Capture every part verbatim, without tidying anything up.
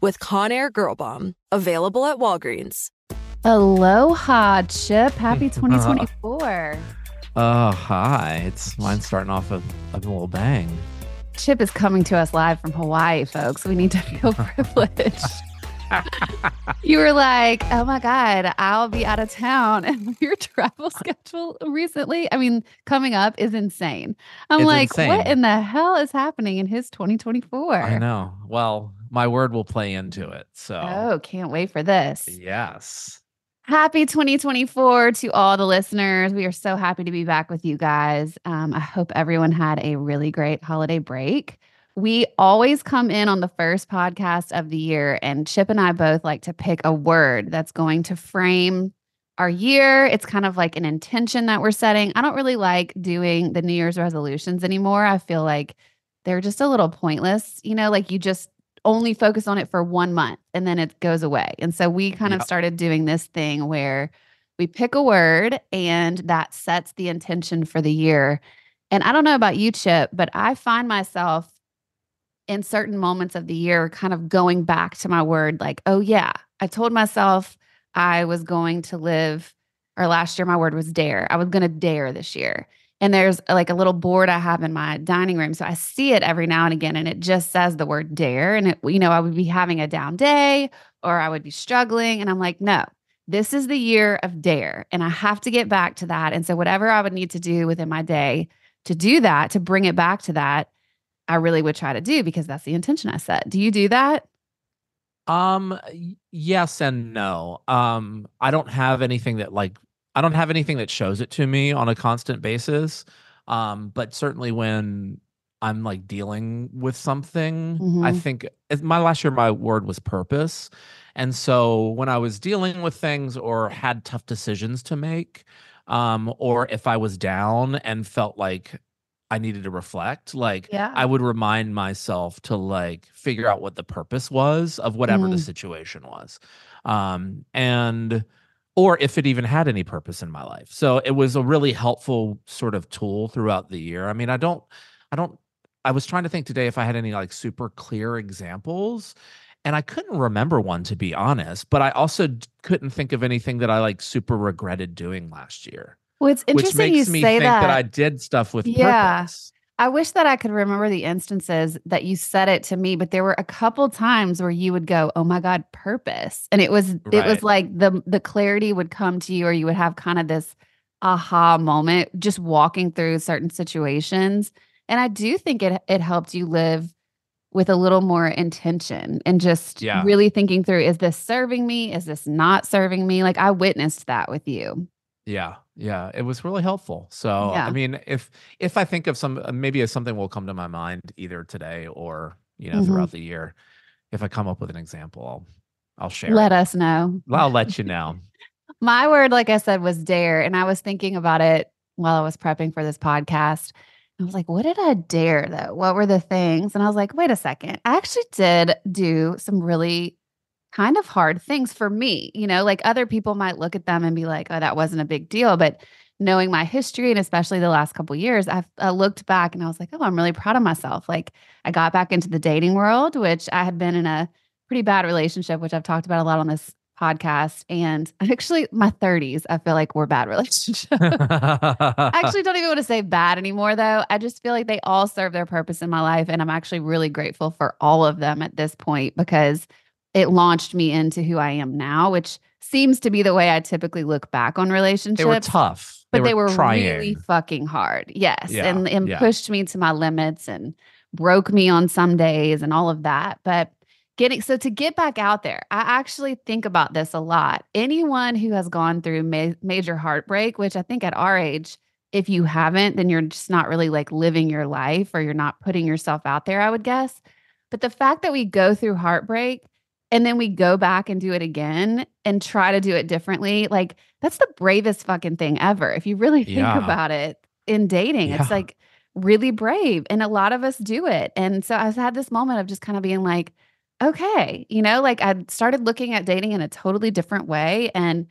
with Conair Girl Bomb, available at Walgreens. Aloha, Chip. Happy twenty twenty-four. Oh, uh, hi. It's mine's starting off with a little bang. Chip is coming to us live from Hawaii, folks. We need to feel privileged. You were like, oh my God, I'll be out of town. And your travel schedule recently, I mean, coming up is insane. I'm it's like, insane. What in the hell is happening in his twenty twenty-four? I know. Well, my word will play into it. So, oh, can't wait for this. Yes. Happy twenty twenty-four to all the listeners. We are so happy to be back with you guys. Um, I hope everyone had a really great holiday break. We always come in on the first podcast of the year, and Chip and I both like to pick a word that's going to frame our year. It's kind of like an intention that we're setting. I don't really like doing the New Year's resolutions anymore. I feel like they're just a little pointless, you know, like you just only focus on it for one month and then it goes away. And so we kind yep. of started doing this thing where we pick a word and that sets the intention for the year. And I don't know about you, Chip, but I find myself in certain moments of the year kind of going back to my word, like, oh yeah, I told myself I was going to live, or last year my word was dare. I was going to dare this year. And there's like a little board I have in my dining room. So I see it every now and again, and it just says the word dare. And, it, you know, I would be having a down day or I would be struggling. And I'm like, no, this is the year of dare. And I have to get back to that. And so whatever I would need to do within my day to do that, to bring it back to that, I really would try to do because that's the intention I set. Do you do that? Um, yes and no. Um, I don't have anything that like I don't have anything that shows it to me on a constant basis. Um, but certainly when I'm like dealing with something, mm-hmm. I think my last year, my word was purpose. And so when I was dealing with things or had tough decisions to make, um, or if I was down and felt like I needed to reflect, like yeah. I would remind myself to like figure out what the purpose was of whatever mm-hmm. the situation was. Um, and or if it even had any purpose in my life. So it was a really helpful sort of tool throughout the year. I mean, I don't, I don't, I was trying to think today if I had any like super clear examples, and I couldn't remember one, to be honest, but I also d- couldn't think of anything that I like super regretted doing last year. Well, it's interesting which makes you me say think that. that I did stuff with yeah. purpose. I wish that I could remember the instances that you said it to me, but there were a couple times where you would go, oh my God, purpose. And it was, right. it was like the, the clarity would come to you, or you would have kind of this aha moment just walking through certain situations. And I do think it, it helped you live with a little more intention and just yeah. really thinking through, is this serving me? Is this not serving me? Like I witnessed that with you. Yeah. Yeah. It was really helpful. So, yeah. I mean, if, if I think of some, maybe if something will come to my mind either today or, you know, mm-hmm. throughout the year, if I come up with an example, I'll, I'll share. Let it. us know. I'll let you know. My word, like I said, was dare. And I was thinking about it while I was prepping for this podcast. I was like, what did I dare though? What were the things? And I was like, wait a second. I actually did do some really kind of hard things for me, you know, like other people might look at them and be like, oh, that wasn't a big deal. But knowing my history and especially the last couple of years, I've I looked back and I was like, oh, I'm really proud of myself. Like I got back into the dating world, which I had been in a pretty bad relationship, which I've talked about a lot on this podcast. And actually my thirties, I feel like were bad relationships. I actually don't even want to say bad anymore though. I just feel like they all serve their purpose in my life. And I'm actually really grateful for all of them at this point because it launched me into who I am now, which seems to be the way I typically look back on relationships. They were tough. But they were, they were really fucking hard. Yes. Yeah, and and yeah. pushed me to my limits and broke me on some days and all of that. But getting, so to get back out there, I actually think about this a lot. Anyone who has gone through ma- major heartbreak, which I think at our age, if you haven't, then you're just not really like living your life or you're not putting yourself out there, I would guess. But the fact that we go through heartbreak and then we go back and do it again and try to do it differently, like that's the bravest fucking thing ever. If you really think yeah. about it in dating, yeah. it's like really brave. And a lot of us do it. And so I've had this moment of just kind of being like, okay, you know, like I started looking at dating in a totally different way. And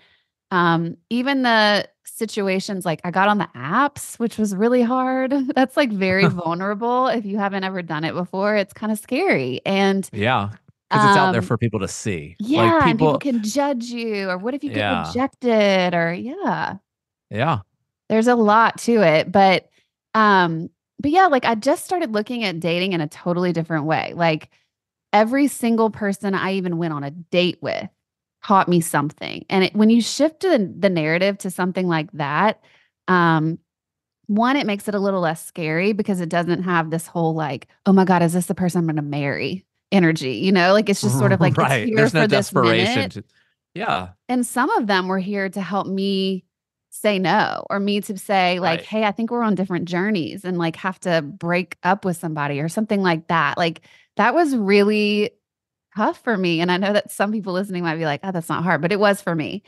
um, even the situations like I got on the apps, which was really hard. That's like very vulnerable. If you haven't ever done it before, it's kind of scary. And yeah. Because it's out there for people to see. Yeah, like people, and people can judge you. Or what if you get yeah. rejected? Or yeah. Yeah. There's a lot to it. But um, but yeah, like I just started looking at dating in a totally different way. Like every single person I even went on a date with taught me something. And it, when you shift the, the narrative to something like that, um, one, it makes it a little less scary because it doesn't have this whole like, oh my God, is this the person I'm going to marry? Energy, you know, like it's just sort of like right. it's here There's for no this desperation. Minute. To, yeah. And some of them were here to help me say no, or me to say like, right. hey, I think we're on different journeys and like have to break up with somebody or something like that. Like that was really tough for me. And I know that some people listening might be like, oh, that's not hard, but it was for me.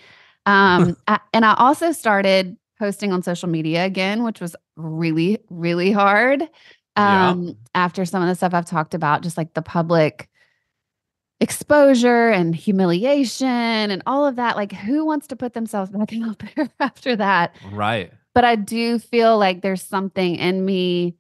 Um, I, and I also started posting on social media again, which was really, really hard. Um, yeah. After some of the stuff I've talked about, just like the public exposure and humiliation and all of that, like who wants to put themselves back out there after that? Right. But I do feel like there's something in me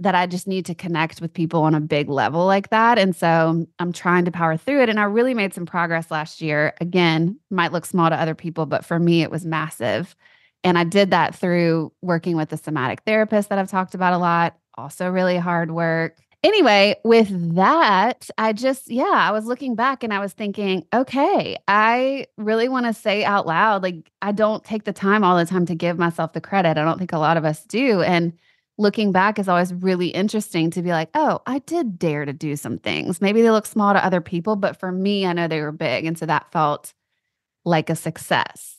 that I just need to connect with people on a big level like that. And so I'm trying to power through it. And I really made some progress last year. Again, might look small to other people, but for me, it was massive. And I did that through working with a somatic therapist that I've talked about a lot. Also really hard work. Anyway, with that, I just, yeah, I was looking back and I was thinking, okay, I really want to say out loud, like, I don't take the time all the time to give myself the credit. I don't think a lot of us do. And looking back is always really interesting to be like, oh, I did dare to do some things. Maybe they look small to other people, but for me, I know they were big. And so that felt like a success.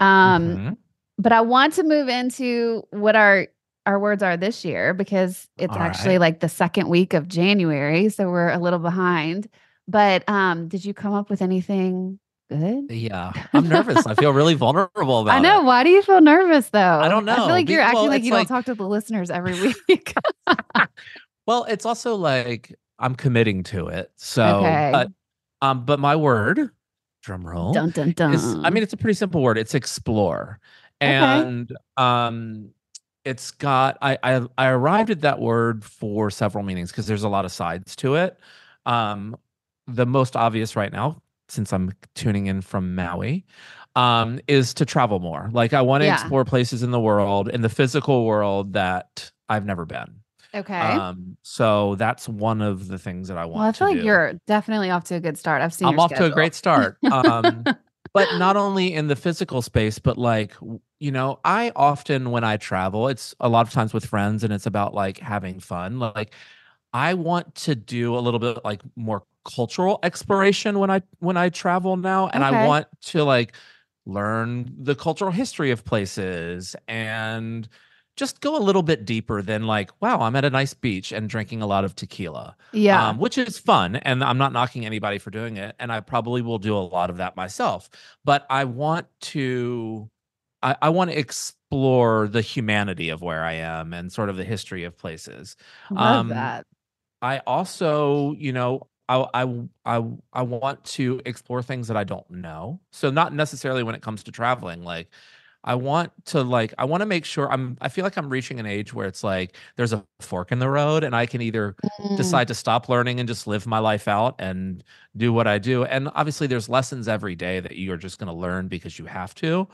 Um, mm-hmm. But I want to move into what our Our words are this year because it's All actually right. like the second week of January. So we're a little behind, but um, did you come up with anything good? Yeah. I'm nervous. I feel really vulnerable about it. I know. It. Why do you feel nervous though? I don't know. I feel like Be- you're acting well, like you like... don't talk to the listeners every week. Well, it's also like I'm committing to it. So, okay. but, um, but my word, drum roll. Dun, dun, dun. Is, I mean, it's a pretty simple word. It's explore. And, okay. um, It's got, I, I I arrived at that word for several meanings because there's a lot of sides to it. Um, the most obvious right now, since I'm tuning in from Maui, um, is to travel more. Like I want to yeah. explore places in the world, in the physical world that I've never been. Okay. Um, so that's one of the things that I want to do. Well, I feel like do. You're definitely off to a good start. I've seen I'm your off schedule. To a great start. Um, but not only in the physical space, but like, you know, I often, when I travel, it's a lot of times with friends and it's about like having fun. Like I want to do a little bit like more cultural exploration when I, when I travel now. And okay. I want to like learn the cultural history of places and just go a little bit deeper than like, wow, I'm at a nice beach and drinking a lot of tequila. Yeah. Um, which is fun. And I'm not knocking anybody for doing it. And I probably will do a lot of that myself, but I want to I, I want to explore the humanity of where I am and sort of the history of places. I love um, that. I also, you know, I, I, I, I want to explore things that I don't know. So not necessarily when it comes to traveling, like I want to like, I want to make sure I'm, I feel like I'm reaching an age where it's like, there's a fork in the road and I can either mm. decide to stop learning and just live my life out and do what I do. And obviously there's lessons every day that you're just going to learn because you have to.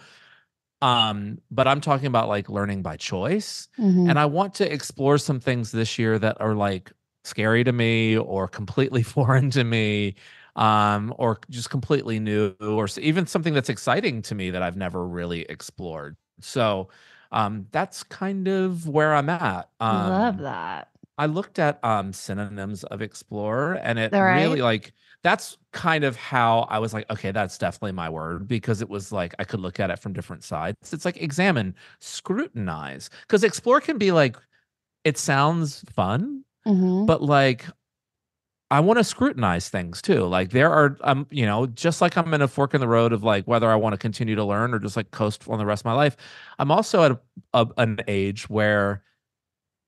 Um, but I'm talking about like learning by choice. Mm-hmm. And I want to explore some things this year that are like scary to me or completely foreign to me, um, or just completely new, or even something that's exciting to me that I've never really explored. So um, that's kind of where I'm at. Um, Love that. I looked at um, synonyms of explore, and it All right. really like, that's kind of how I was like, okay, that's definitely my word, because it was like, I could look at it from different sides. It's like examine, scrutinize, because explore can be like, it sounds fun, mm-hmm. but like, I want to scrutinize things too. Like there are, um, you know, just like I'm in a fork in the road of like, whether I want to continue to learn or just like coast on the rest of my life. I'm also at a, a, an age where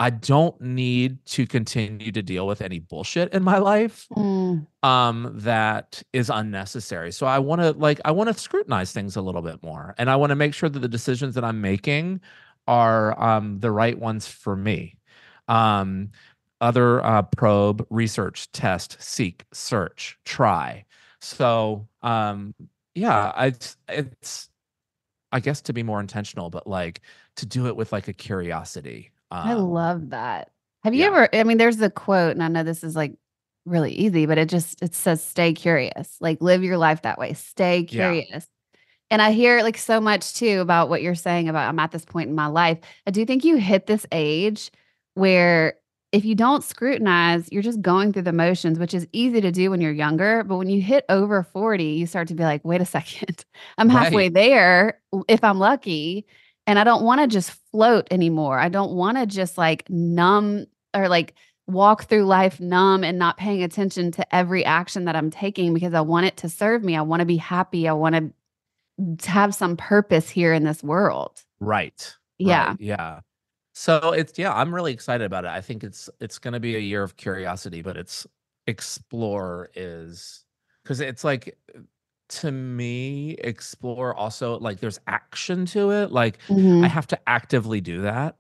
I don't need to continue to deal with any bullshit in my life mm. um, that is unnecessary. So I want to like, I want to scrutinize things a little bit more, and I want to make sure that the decisions that I'm making are um, the right ones for me. Um, other uh, probe, research, test, seek, search, try. So um, yeah, I, it's, I guess to be more intentional, but like to do it with like a curiosity. Um, I love that. Have you yeah. ever, I mean, there's a quote, and I know this is like really easy, but it just, it says, stay curious, like live your life that way. Stay curious. Yeah. And I hear like so much too about what you're saying about, I'm at this point in my life. I do think you hit this age where if you don't scrutinize, you're just going through the motions, which is easy to do when you're younger. But when you hit over forty, you start to be like, wait a second, I'm halfway right. there if I'm lucky. And I don't want to just float anymore. I don't want to just like numb or like walk through life numb and not paying attention to every action that I'm taking, because I want it to serve me. I want to be happy. I want to have some purpose here in this world. Right. Yeah. Right. Yeah. So it's, yeah, I'm really excited about it. I think it's, it's going to be a year of curiosity, but it's explore is, because it's like, to me, explore also like there's action to it. Like mm-hmm. I have to actively do that.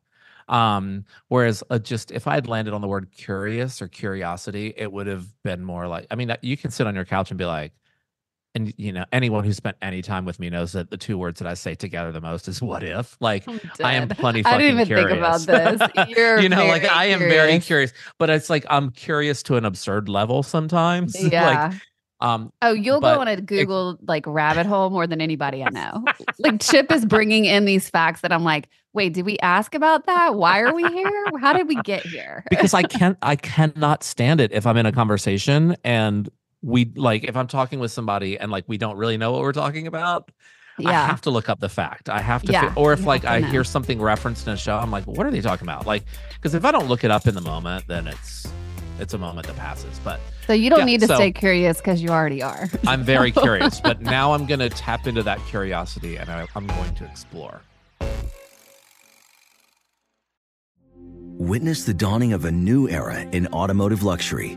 Um, whereas uh, just if I had landed on the word curious or curiosity, it would have been more like, I mean, you can sit on your couch and be like, and you know, anyone who spent any time with me knows that the two words that I say together the most is what if. Like I am plenty fucking I didn't even curious. Think about this. You're you know, like I am curious. Very curious, but it's like, I'm curious to an absurd level sometimes. Yeah. like, Um, oh, you'll go on a Google it, like rabbit hole more than anybody I know. Like Chip is bringing in these facts that I'm like, wait, did we ask about that? Why are we here? How did we get here? Because I can't, I cannot stand it if I'm in a conversation and we like, if I'm talking with somebody and like, we don't really know what we're talking about. Yeah. I have to look up the fact. I have to, yeah, fi- or if like I know. Hear something referenced in a show, I'm like, what are they talking about? Like, because if I don't look it up in the moment, then it's, it's a moment that passes. But so you don't yeah, need to so stay curious because you already are. I'm very curious, but now I'm going to tap into that curiosity and I, I'm going to explore. Witness the dawning of a new era in automotive luxury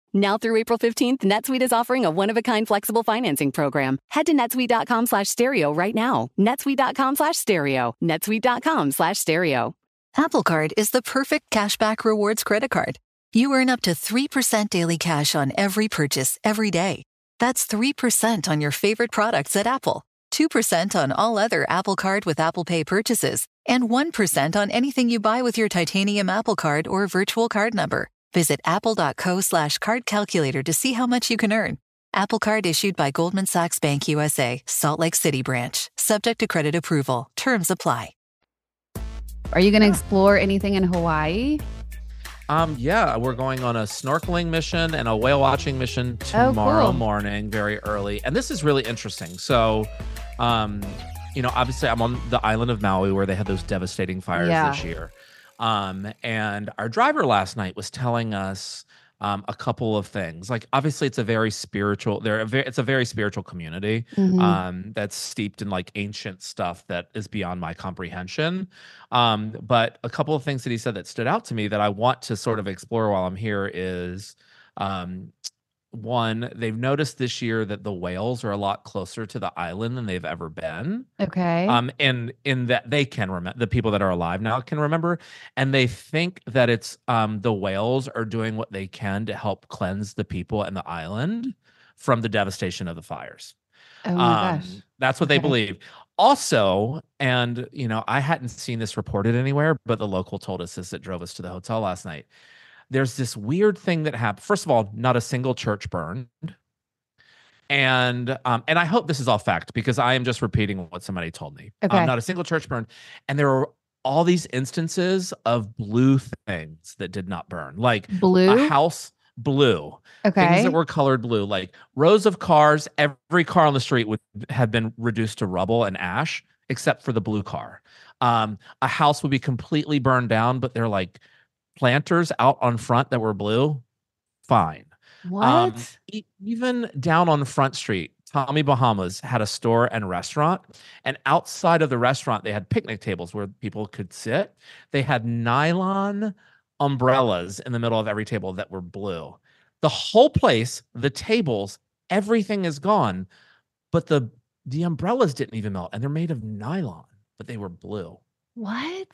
Now through April fifteenth, NetSuite is offering a one-of-a-kind flexible financing program. Head to NetSuite.com slash stereo right now. NetSuite.com slash stereo. NetSuite.com slash stereo. Apple Card is the perfect cashback rewards credit card. You earn up to three percent daily cash on every purchase every day. That's three percent on your favorite products at Apple, two percent on all other Apple Card with Apple Pay purchases, and one percent on anything you buy with your titanium Apple Card or virtual card number. Visit apple.co slash card calculator to see how much you can earn. Apple Card issued by Goldman Sachs Bank U S A, Salt Lake City branch. Subject to credit approval. Terms apply. Are you going to explore anything in Hawaii? Um, yeah, we're going on a snorkeling mission and a whale watching mission tomorrow oh, cool. morning, very early. And this is really interesting. So, um, you know, obviously I'm on the island of Maui where they had those devastating fires yeah. this year. Um, and our driver last night was telling us um, a couple of things. Like, obviously it's a very spiritual, they're a very, it's a very spiritual community mm-hmm. um, that's steeped in like ancient stuff that is beyond my comprehension. Um, but a couple of things that he said that stood out to me that I want to sort of explore while I'm here is, um, one, they've noticed this year that the whales are a lot closer to the island than they've ever been. Okay. Um, and in that they can remember, the people that are alive now can remember, and they think that it's um the whales are doing what they can to help cleanse the people and the island from the devastation of the fires. Oh my um, gosh. That's what okay. they believe. Also, and you know, I hadn't seen this reported anywhere, but the local told us this that drove us to the hotel last night. There's this weird thing that happened. First of all, not a single church burned. And um, and I hope this is all fact because I am just repeating what somebody told me. Okay. Um, not a single church burned. And there were all these instances of blue things that did not burn. Like blue? A house blue. Okay. Things that were colored blue. Like rows of cars, every car on the street would have been reduced to rubble and ash, except for the blue car. Um, a house would be completely burned down, but they're like, planters out on front that were blue, fine. What? Um, e- even down on Front Street, Tommy Bahama's had a store and restaurant. And outside of the restaurant, they had picnic tables where people could sit. They had nylon umbrellas in the middle of every table that were blue. The whole place, the tables, everything is gone. But the, the umbrellas didn't even melt. And they're made of nylon, but they were blue. What?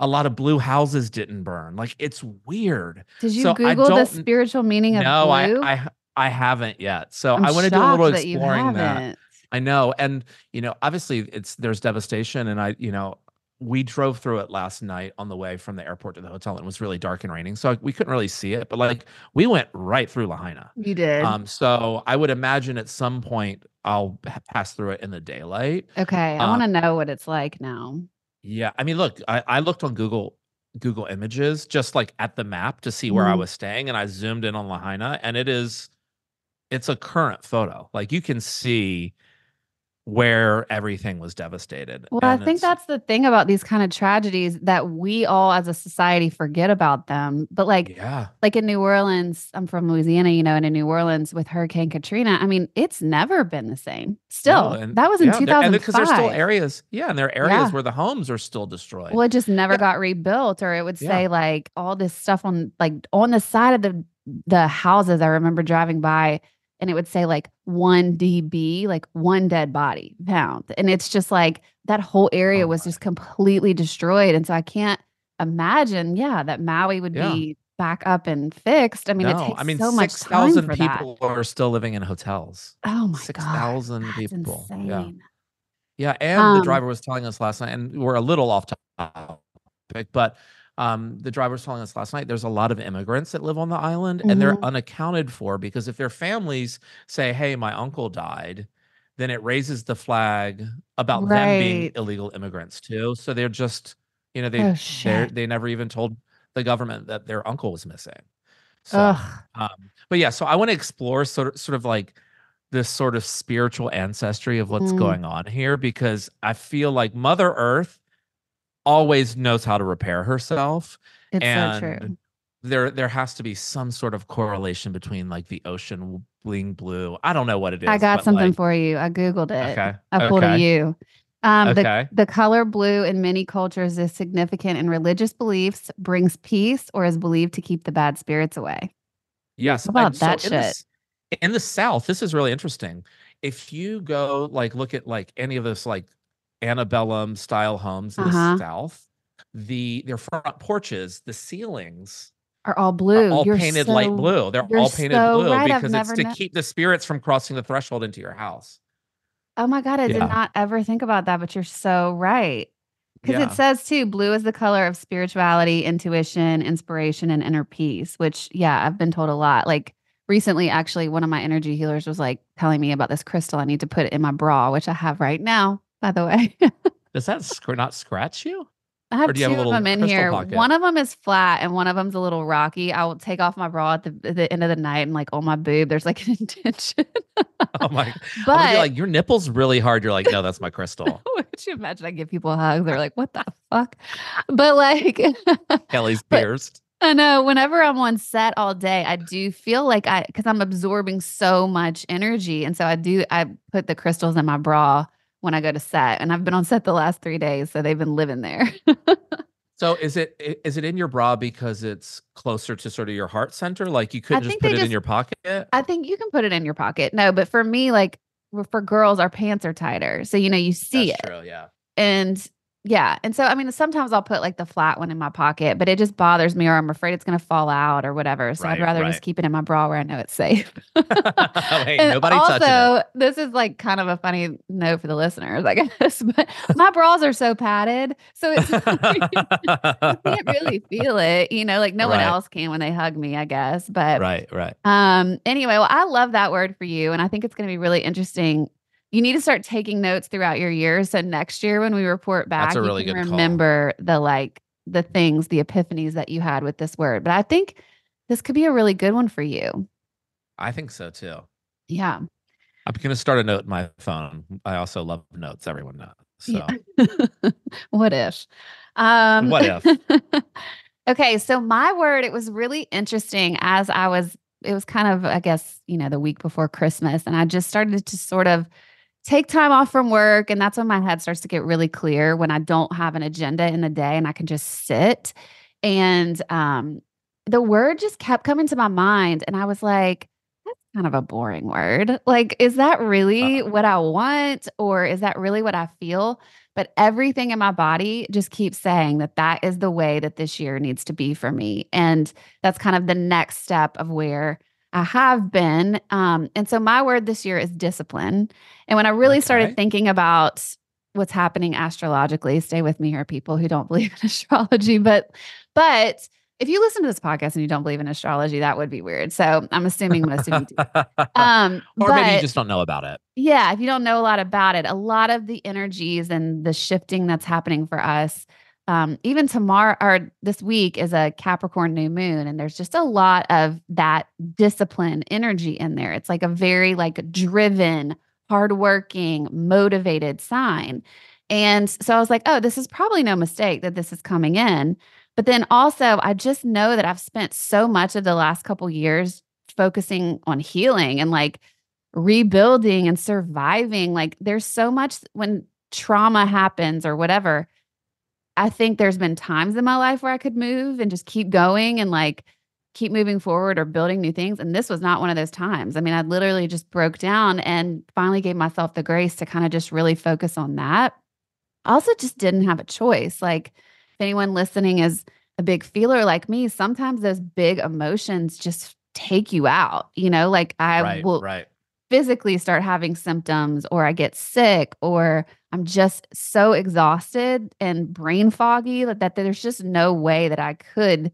A lot of blue houses didn't burn. Like, it's weird. Did you so Google the spiritual meaning of no, blue? No, I, I I haven't yet. So I'm I want to do a little exploring that, that. I know. And, you know, obviously it's there's devastation. And I, you know, we drove through it last night on the way from the airport to the hotel. And it was really dark and raining. So we couldn't really see it. But like we went right through Lahaina. You did. Um. So I would imagine at some point I'll pass through it in the daylight. Okay. I um, want to know what it's like now. Yeah. I mean, look, I, I looked on Google Google Images just like at the map to see where mm-hmm. I was staying, and I zoomed in on Lahaina, and it is it's a current photo. Like you can see where everything was devastated. Well, I think that's the thing about these kind of tragedies that we all as a society forget about them. But like, yeah. like in New Orleans, I'm from Louisiana, you know, and in New Orleans with Hurricane Katrina, I mean, it's never been the same. Still, no, and, that was in yeah, two thousand five. Because there's still areas, yeah, and there are areas yeah. where the homes are still destroyed. Well, it just never yeah. got rebuilt, or it would say yeah. like all this stuff on like on the side of the the houses. I remember driving by. And it would say like one D B, like one dead body found. And it's just like that whole area oh was just completely destroyed. And so I can't imagine, yeah, that Maui would yeah. be back up and fixed. I mean, no, it takes I mean, so six, much time for that. six thousand people are still living in hotels. Oh my six, God. six thousand people. Insane. Yeah. Yeah. And um, the driver was telling us last night, and we're a little off topic, but Um, the driver was telling us last night, there's a lot of immigrants that live on the island mm-hmm. and they're unaccounted for because if their families say, hey, my uncle died, then it raises the flag about right. them being illegal immigrants too. So they're just, you know, they oh, shit. they never even told the government that their uncle was missing. So, um, but yeah, so I want to explore sort of, sort of like this sort of spiritual ancestry of what's mm. going on here, because I feel like Mother Earth always knows how to repair herself. It's and so true. There, there has to be some sort of correlation between like the ocean being blue. I don't know what it is. I got something like, for you. I Googled it. Okay. I pulled okay. you. Um, okay. the, the color blue in many cultures is significant in religious beliefs, brings peace, or is believed to keep the bad spirits away. Yes. How about I, that so shit? In the, in the South, this is really interesting. If you go like look at like any of those like antebellum style homes in uh-huh. the South, the their front porches, the ceilings are all blue. Are all you're painted so, light blue. They're all painted so blue right. because I've it's to kn- keep the spirits from crossing the threshold into your house. Oh my God, I yeah. did not ever think about that, but you're so right. Because yeah. it says too, blue is the color of spirituality, intuition, inspiration, and inner peace, which yeah, I've been told a lot. Like recently, actually, one of my energy healers was like telling me about this crystal. I need to put it in my bra, which I have right now, by the way. Does that sc- not scratch you? I have two have of them in here. Pocket? One of them is flat and one of them's a little rocky. I will take off my bra at the, at the end of the night and like on my boob, there's like an indentation. Oh my! But you're like your nipple's really hard. You're like, no, that's my crystal. Would you imagine I give people a hug? They're like, what the fuck? But like, Kelly's pierced. I know. Whenever I'm on set all day, I do feel like I because I'm absorbing so much energy, and so I do. I put the crystals in my bra when I go to set, and I've been on set the last three days, so they've been living there. So is it is it in your bra because it's closer to sort of your heart center? Like you couldn't just put it just, in your pocket? I think you can put it in your pocket. No, but for me, like for girls, our pants are tighter. So, you know, you see That's it. True, yeah. And yeah. And so, I mean, sometimes I'll put like the flat one in my pocket, but it just bothers me or I'm afraid it's going to fall out or whatever. So right, I'd rather right. just keep it in my bra where I know it's safe. Hey, and nobody also, touching it. This is like kind of a funny note for the listeners, I guess, but my bras are so padded. So it's, I can't really feel it, you know, like no right. one else can when they hug me, I guess. But right, right. Um. Anyway, well, I love that word for you. And I think it's going to be really interesting. You need to start taking notes throughout your year. So next year when we report back, really you can remember call. the like the things, the epiphanies that you had with this word. But I think this could be a really good one for you. I think so too. Yeah. I'm going to start a note in my phone. I also love notes. Everyone knows. So yeah. What if? Um, what if? Okay. So my word, it was really interesting as I was, it was kind of, I guess, you know, the week before Christmas. And I just started to sort of take time off from work. And that's when my head starts to get really clear when I don't have an agenda in the day and I can just sit. And um, the word just kept coming to my mind. And I was like, that's kind of a boring word. Like, is that really uh-huh. what I want? Or is that really what I feel? But everything in my body just keeps saying that that is the way that this year needs to be for me. And that's kind of the next step of where I have been. Um, and so my word this year is discipline. And when I really okay. started thinking about what's happening astrologically, stay with me here, people who don't believe in astrology. But but if you listen to this podcast and you don't believe in astrology, that would be weird. So I'm assuming most of you do. Um, or but, maybe you just don't know about it. Yeah, if you don't know a lot about it, a lot of the energies and the shifting that's happening for us, Um, even tomorrow or this week is a Capricorn new moon. And there's just a lot of that discipline energy in there. It's like a very like driven, hardworking, motivated sign. And so I was like, oh, this is probably no mistake that this is coming in. But then also I just know that I've spent so much of the last couple years focusing on healing and like rebuilding and surviving. Like there's so much when trauma happens or whatever, I think there's been times in my life where I could move and just keep going and like keep moving forward or building new things. And this was not one of those times. I mean, I literally just broke down and finally gave myself the grace to kind of just really focus on that. I also just didn't have a choice. Like if anyone listening is a big feeler like me, sometimes those big emotions just take you out, you know, like I right, will right. physically start having symptoms or I get sick or I'm just so exhausted and brain foggy that, that there's just no way that I could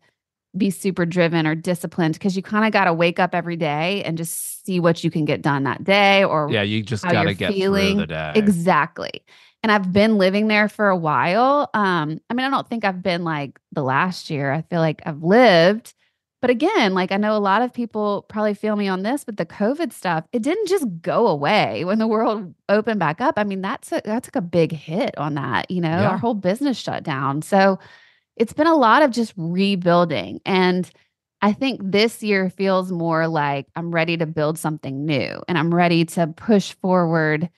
be super driven or disciplined, because you kind of got to wake up every day and just see what you can get done that day, or yeah, you just got to get feeling through the day. Exactly. And I've been living there for a while. Um, I mean, I don't think I've been like the last year. I feel like I've lived, but again, like I know a lot of people probably feel me on this, but the COVID stuff, it didn't just go away when the world opened back up. I mean, that's a, that took a big hit on that, you know, yeah. Our whole business shut down. So it's been a lot of just rebuilding. And I think this year feels more like I'm ready to build something new, and I'm ready to push forward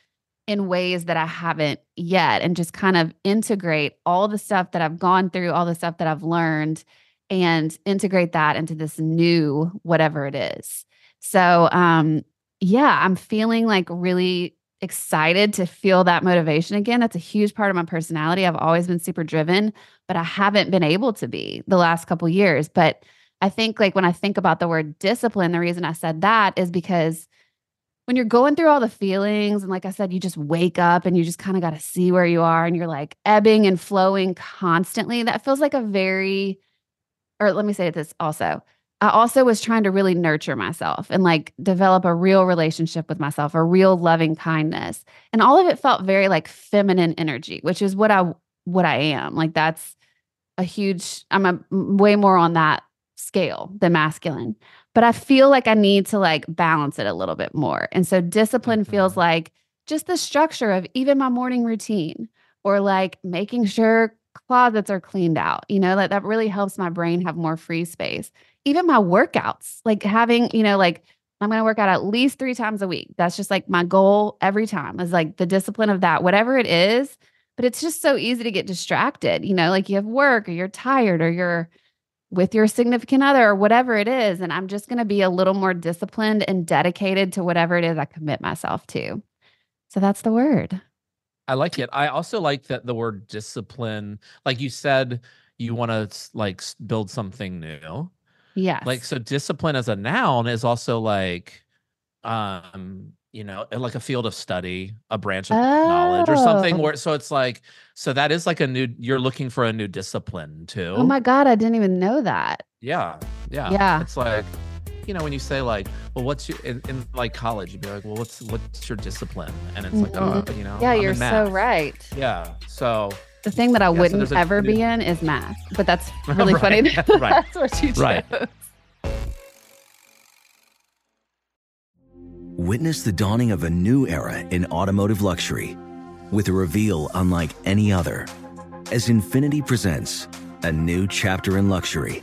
in ways that I haven't yet, and just kind of integrate all the stuff that I've gone through, all the stuff that I've learned, and integrate that into this new whatever it is. So um, yeah, I'm feeling like really excited to feel that motivation again. That's a huge part of my personality. I've always been super driven, but I haven't been able to be the last couple of years. But I think like when I think about the word discipline, the reason I said that is because when you're going through all the feelings, and like I said, you just wake up and you just kind of got to see where you are, and you're like ebbing and flowing constantly. That feels like a very, or let me say this also. I also was trying to really nurture myself and like develop a real relationship with myself, a real loving kindness. And all of it felt very like feminine energy, which is what I, what I am. Like that's a huge, I'm a, way more on that scale than masculine, but I feel like I need to like balance it a little bit more. And so discipline feels like just the structure of even my morning routine, or like making sure closets are cleaned out, you know, that, that really helps my brain have more free space. Even my workouts, like having, you know, like I'm going to work out at least three times a week. That's just like my goal every time, is like the discipline of that, whatever it is. But it's just so easy to get distracted, you know, like you have work, or you're tired, or you're with your significant other, or whatever it is. And I'm just going to be a little more disciplined and dedicated to whatever it is I commit myself to. So that's the word. I like it. I also like that the word discipline, like you said, you want to like build something new. Yeah. Like, so discipline as a noun is also like, um, you know, like a field of study, a branch of oh. knowledge or something where, so it's like, so that is like a new, you're looking for a new discipline too. Oh my God. I didn't even know that. Yeah. Yeah. Yeah. It's like, you know, when you say like, well, what's your, in, in like college, you'd be like, well, what's, what's your discipline? And it's like, mm-hmm. oh, you know, yeah, I'm you're so right. Yeah. So the thing that I yeah, wouldn't so ever new... be in is math, but that's really right, funny. That right. That's what you chose. Right. Witness the dawning of a new era in automotive luxury with a reveal unlike any other, as Infiniti presents a new chapter in luxury,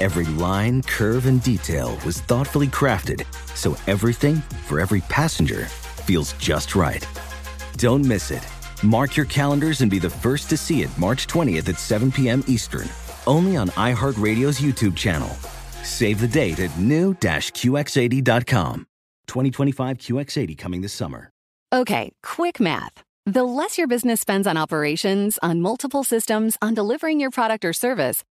Every line, curve, and detail was thoughtfully crafted, so everything for every passenger feels just right. Don't miss it. Mark your calendars and be the first to see it March twentieth at seven p.m. Eastern, only on iHeartRadio's YouTube channel. Save the date at new dash Q X eighty dot com. twenty twenty-five Q X eighty coming this summer. Okay, quick math. The less your business spends on operations, on multiple systems, on delivering your product or service,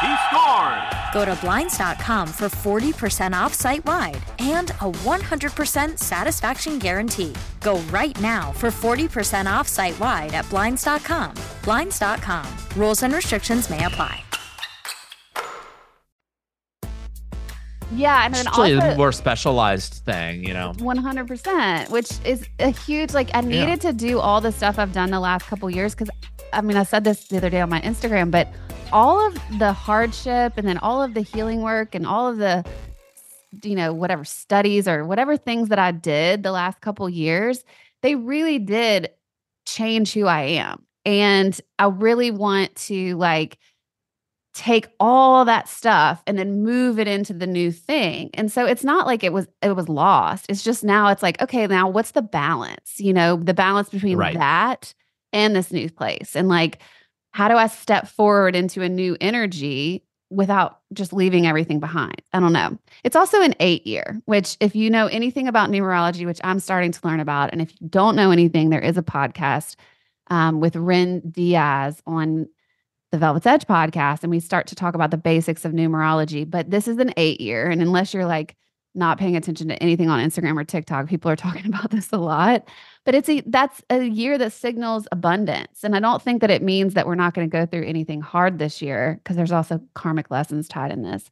He scores. Go to Blinds dot com for forty percent off site-wide and a one hundred percent satisfaction guarantee. Go right now for forty percent off site-wide at Blinds dot com. Blinds dot com. Rules and restrictions may apply. Yeah, and then it's also a more specialized thing, you know. one hundred percent, which is a huge, like, I needed yeah. to do all the stuff I've done the last couple of years because, I mean, I said this the other day on my Instagram, but all of the hardship and then all of the healing work and all of the, you know, whatever studies or whatever things that I did the last couple of years, they really did change who I am. And I really want to, like, take all that stuff and then move it into the new thing. And so it's not like it was it was lost. It's just now it's like, okay, now what's the balance? You know, the balance between right. that and this new place. And like, how do I step forward into a new energy without just leaving everything behind? I don't know. It's also an eight year, which if you know anything about numerology, which I'm starting to learn about, and if you don't know anything, there is a podcast um, with Ren Diaz on the Velvet's Edge podcast, and we start to talk about the basics of numerology. But this is an eight year. And unless you're like not paying attention to anything on Instagram or TikTok, people are talking about this a lot. But it's a, that's a year that signals abundance. And I don't think that it means that we're not going to go through anything hard this year, because there's also karmic lessons tied in this.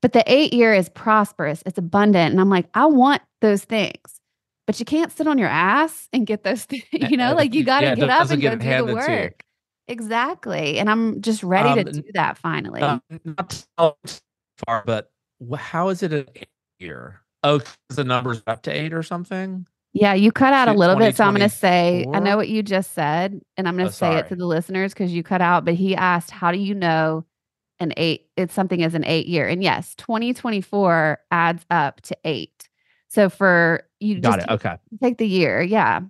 But the eight year is prosperous. It's abundant. And I'm like, I want those things. But you can't sit on your ass and get those things. You know, like you got to yeah, get up and go do the work. Exactly. And I'm just ready um, to do that finally. Um, not so far, but how is it an eight year? Oh, the number's up to eight or something? Yeah, you cut out a little bit. So I'm going to say, I know what you just said, and I'm going to oh, say sorry. it to the listeners because you cut out, but he asked, how do you know an eight, it's something is an eight year? And yes, twenty twenty-four adds up to eight. So for you, Got just it. Take, okay. take the year. Yeah.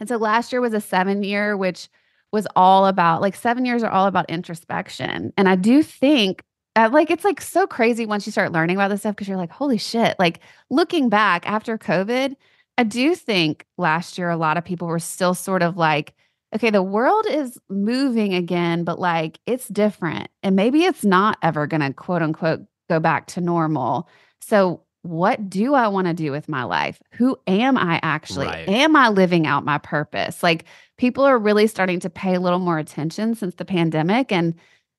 And so last year was a seven year, which was all about like seven years are all about introspection. And I do think uh, like, it's like so crazy once you start learning about this stuff, because you're like, holy shit, like looking back after COVID, I do think last year, a lot of people were still sort of like, okay, the world is moving again, but like, it's different. And maybe it's not ever going to quote unquote, go back to normal. So what do I want to do with my life? Who am I actually? Right. Am I living out my purpose? Like people are really starting to pay a little more attention since the pandemic. And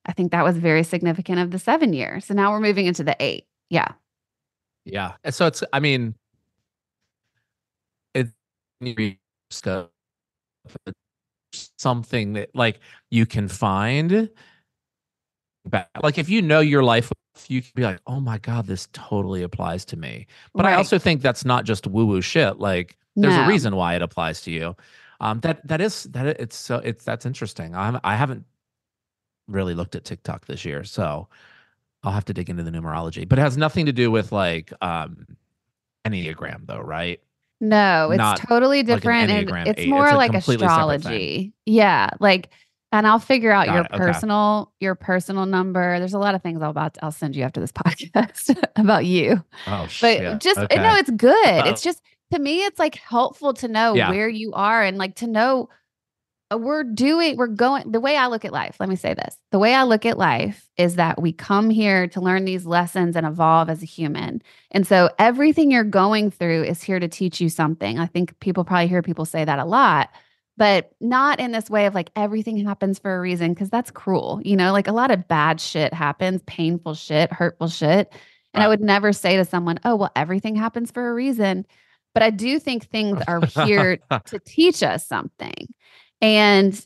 I think that was very significant of the seven years. So now we're moving into the eight. Yeah. Yeah. And so it's, I mean, it's something that like you can find back. Like if you know your life, you can be like, oh my God, this totally applies to me. But right. I also think that's not just woo-woo shit. Like there's no. a reason why it applies to you. Um, that, that is, that it's so it's, that's interesting. I haven't, I haven't really looked at TikTok this year, so I'll have to dig into the numerology, but it has nothing to do with like, um, Enneagram though. Right. No, it's not totally different. Like an and it's eight. More it's like astrology. Yeah. Like, and I'll figure out Got your it, personal, okay. your personal number. There's a lot of things I'll about, I'll send you after this podcast about you, oh, shit. but just, okay. no, it's good. Oh. It's just, to me, it's like helpful to know yeah. where you are and like to know uh, we're doing, we're going the way I look at life. Let me say this. The way I look at life is that we come here to learn these lessons and evolve as a human. And so everything you're going through is here to teach you something. I think people probably hear people say that a lot, but not in this way of like everything happens for a reason, because that's cruel. You know, like a lot of bad shit happens, painful shit, hurtful shit. And I would never say to someone, oh, well, everything happens for a reason. But I do think things are here to teach us something. And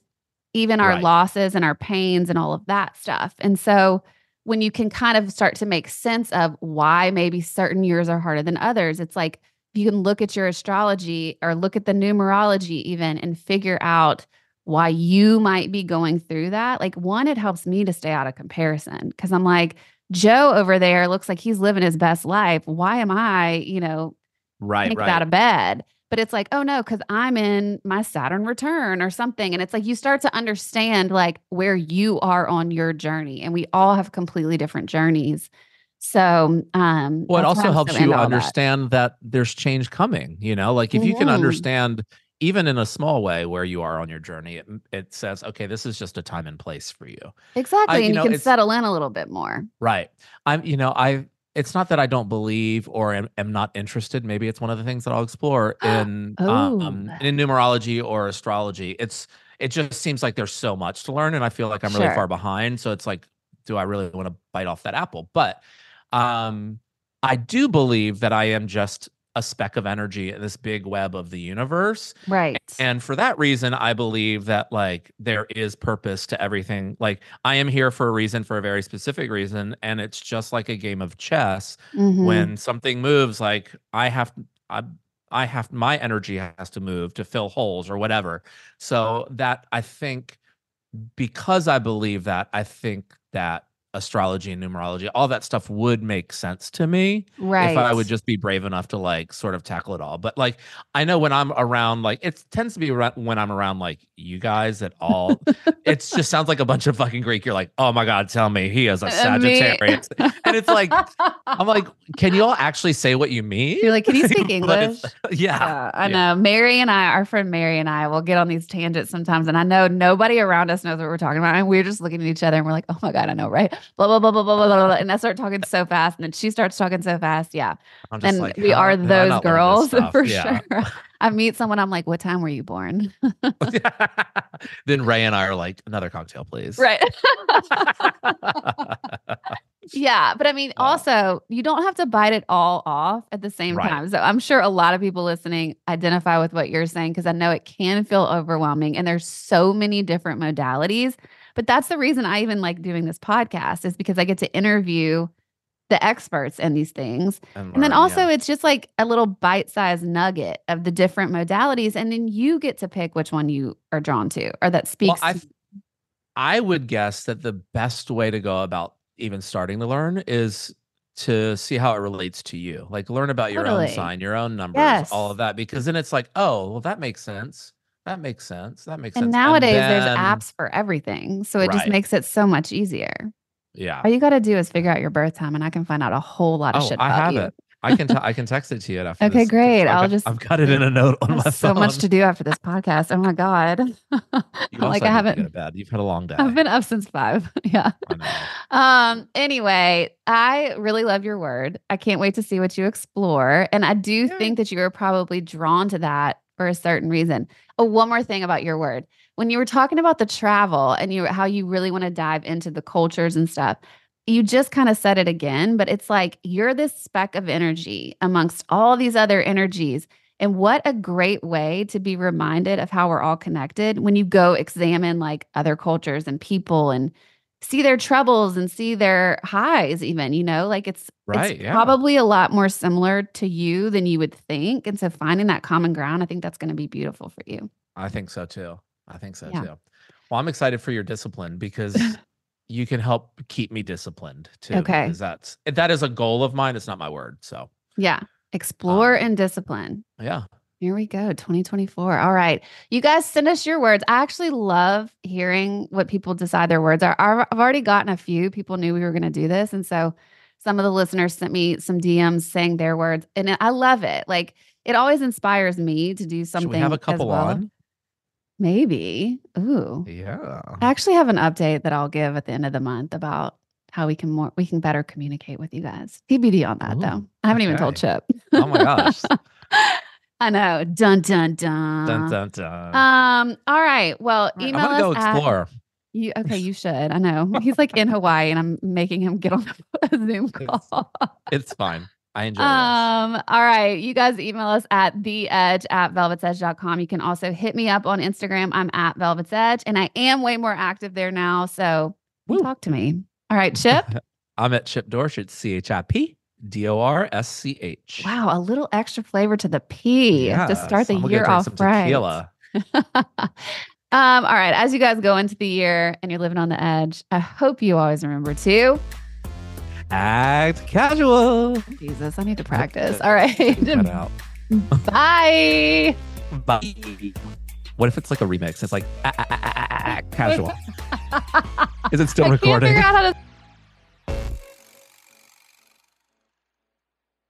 even our right. losses and our pains and all of that stuff. And so when you can kind of start to make sense of why maybe certain years are harder than others, it's like, you can look at your astrology or look at the numerology even and figure out why you might be going through that. Like, one, it helps me to stay out of comparison, because I'm like, Joe over there looks like he's living his best life. Why am I, you know, right, right. out of bed? But it's like, oh no, because I'm in my Saturn return or something. And it's like, you start to understand like where you are on your journey, and we all have completely different journeys. So, um, well, it also helps you understand that. that there's change coming, you know, like if mm-hmm. you can understand even in a small way where you are on your journey, it, it says, okay, this is just a time and place for you. Exactly. I, and you, know, you can settle in a little bit more. Right. I'm, you know, I, it's not that I don't believe or am, am not interested. Maybe it's one of the things that I'll explore in, oh. um, in numerology or astrology. It's, it just seems like there's so much to learn, and I feel like I'm really sure. far behind. So it's like, do I really want to bite off that apple? But Um, I do believe that I am just a speck of energy in this big web of the universe. Right. And for that reason, I believe that like there is purpose to everything. Like I am here for a reason, for a very specific reason. And it's just like a game of chess. Mm-hmm. When something moves, like I have, I, I have, my energy has to move to fill holes or whatever. So that I think, because I believe that, I think that astrology and numerology, all that stuff would make sense to me, right? If I would just be brave enough to like sort of tackle it all. But like, I know when I'm around, like it tends to be when I'm around like you guys at all, it just sounds like a bunch of fucking Greek. You're like, oh my God, tell me he is a Sagittarius. And it's like, I'm like, can you all actually say what you mean? You're like, can you speak English? Yeah. Uh, I yeah. know Mary and I, our friend Mary and I will get on these tangents sometimes. And I know nobody around us knows what we're talking about. And we're just looking at each other and we're like, oh my God, I know, right? Blah, blah, blah, blah, blah, blah, blah. And I start talking so fast. And then she starts talking so fast. Yeah. And like, we are those girls for yeah. sure. I meet someone, I'm like, what time were you born? Then Ray and I are like, another cocktail, please. Right. Yeah. But I mean, oh. also, you don't have to bite it all off at the same right. time. So I'm sure a lot of people listening identify with what you're saying, because I know it can feel overwhelming. And there's so many different modalities. But that's the reason I even like doing this podcast, is because I get to interview the experts in these things. And, learn, and then also yeah. it's just like a little bite-sized nugget of the different modalities. And then you get to pick which one you are drawn to or that speaks. Well, I, I would guess that the best way to go about even starting to learn is to see how it relates to you. Like learn about totally. your own sign, your own numbers, yes. all of that. Because then it's like, oh, well, that makes sense. That makes sense. That makes and sense. And nowadays then, there's apps for everything. So it right. just makes it so much easier. Yeah. All you got to do is figure out your birth time, and I can find out a whole lot of oh, shit about I have you. It. I can t- I can text it to you after okay, this, great. This, I'll I've just I've got it in a note on my phone. So much to do after this podcast. Oh my God. Like I haven't to to You've had a long day. I've been up since five. Yeah. Um anyway, I really love your word. I can't wait to see what you explore, and I do yeah. think that you are probably drawn to that for a certain reason. Oh, one more thing about your word. When you were talking about the travel and you how you really want to dive into the cultures and stuff, you just kind of said it again, but it's like you're this speck of energy amongst all these other energies. And what a great way to be reminded of how we're all connected when you go examine like other cultures and people and see their troubles and see their highs even, you know, like it's, right, it's yeah. probably a lot more similar to you than you would think. And so finding that common ground, I think that's going to be beautiful for you. I think so too. I think so yeah. too. Well, I'm excited for your discipline, because you can help keep me disciplined too. Okay. Because that's, that is a goal of mine. It's not my word. So yeah. Explore um, and discipline. Yeah. Here we go. twenty twenty-four. All right. You guys send us your words. I actually love hearing what people decide their words are. I've already gotten a few. People knew we were going to do this. And so some of the listeners sent me some D Ms saying their words. And I love it. Like it always inspires me to do something. Should we have a couple well. on? Maybe. Ooh. Yeah. I actually have an update that I'll give at the end of the month about how we can more, we can better communicate with you guys. T B D on that Ooh, though. I haven't okay. even told Chip. Oh my gosh. I know. Dun, dun, dun. Dun, dun, dun. Um, all right. Well, email us. I'm going to go explore. At, you, okay, you should. I know. He's like in Hawaii, and I'm making him get on a Zoom call. It's, it's fine. I enjoy it. Um, all right. You guys email us at the edge at velvet's edge dot com. You can also hit me up on Instagram. I'm at Velvet's Edge, and I am way more active there now. So Woo. talk to me. All right, Chip. I'm at Chip Dorsch. It's C H I P D O R S C H. Wow, a little extra flavor to the P yeah, to start the year off right. Tequila. um, all right, as you guys go into the year and you're living on the edge, I hope you always remember to act casual. Jesus, I need to practice. All right. Out. Bye. Bye. What if it's like a remix? It's like ah, ah, ah, ah, ah, casual. Is it still I recording? Can't figure out how to-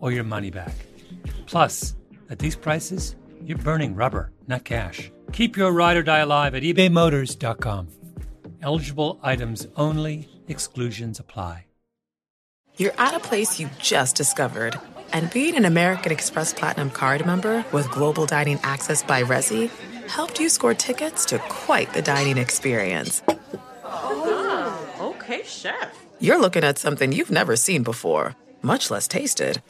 or your money back. Plus, at these prices, you're burning rubber, not cash. Keep your ride or die alive at ebay motors dot com. Eligible items only. Exclusions apply. You're at a place you just discovered. And being an American Express Platinum Card member with Global Dining Access by Resy helped you score tickets to quite the dining experience. Oh, okay, chef. You're looking at something you've never seen before, much less tasted.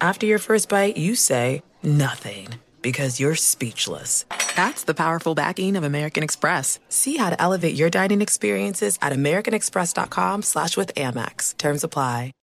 After your first bite, you say nothing because you're speechless. That's the powerful backing of American Express. See how to elevate your dining experiences at american express dot com slash with Amex. Terms apply.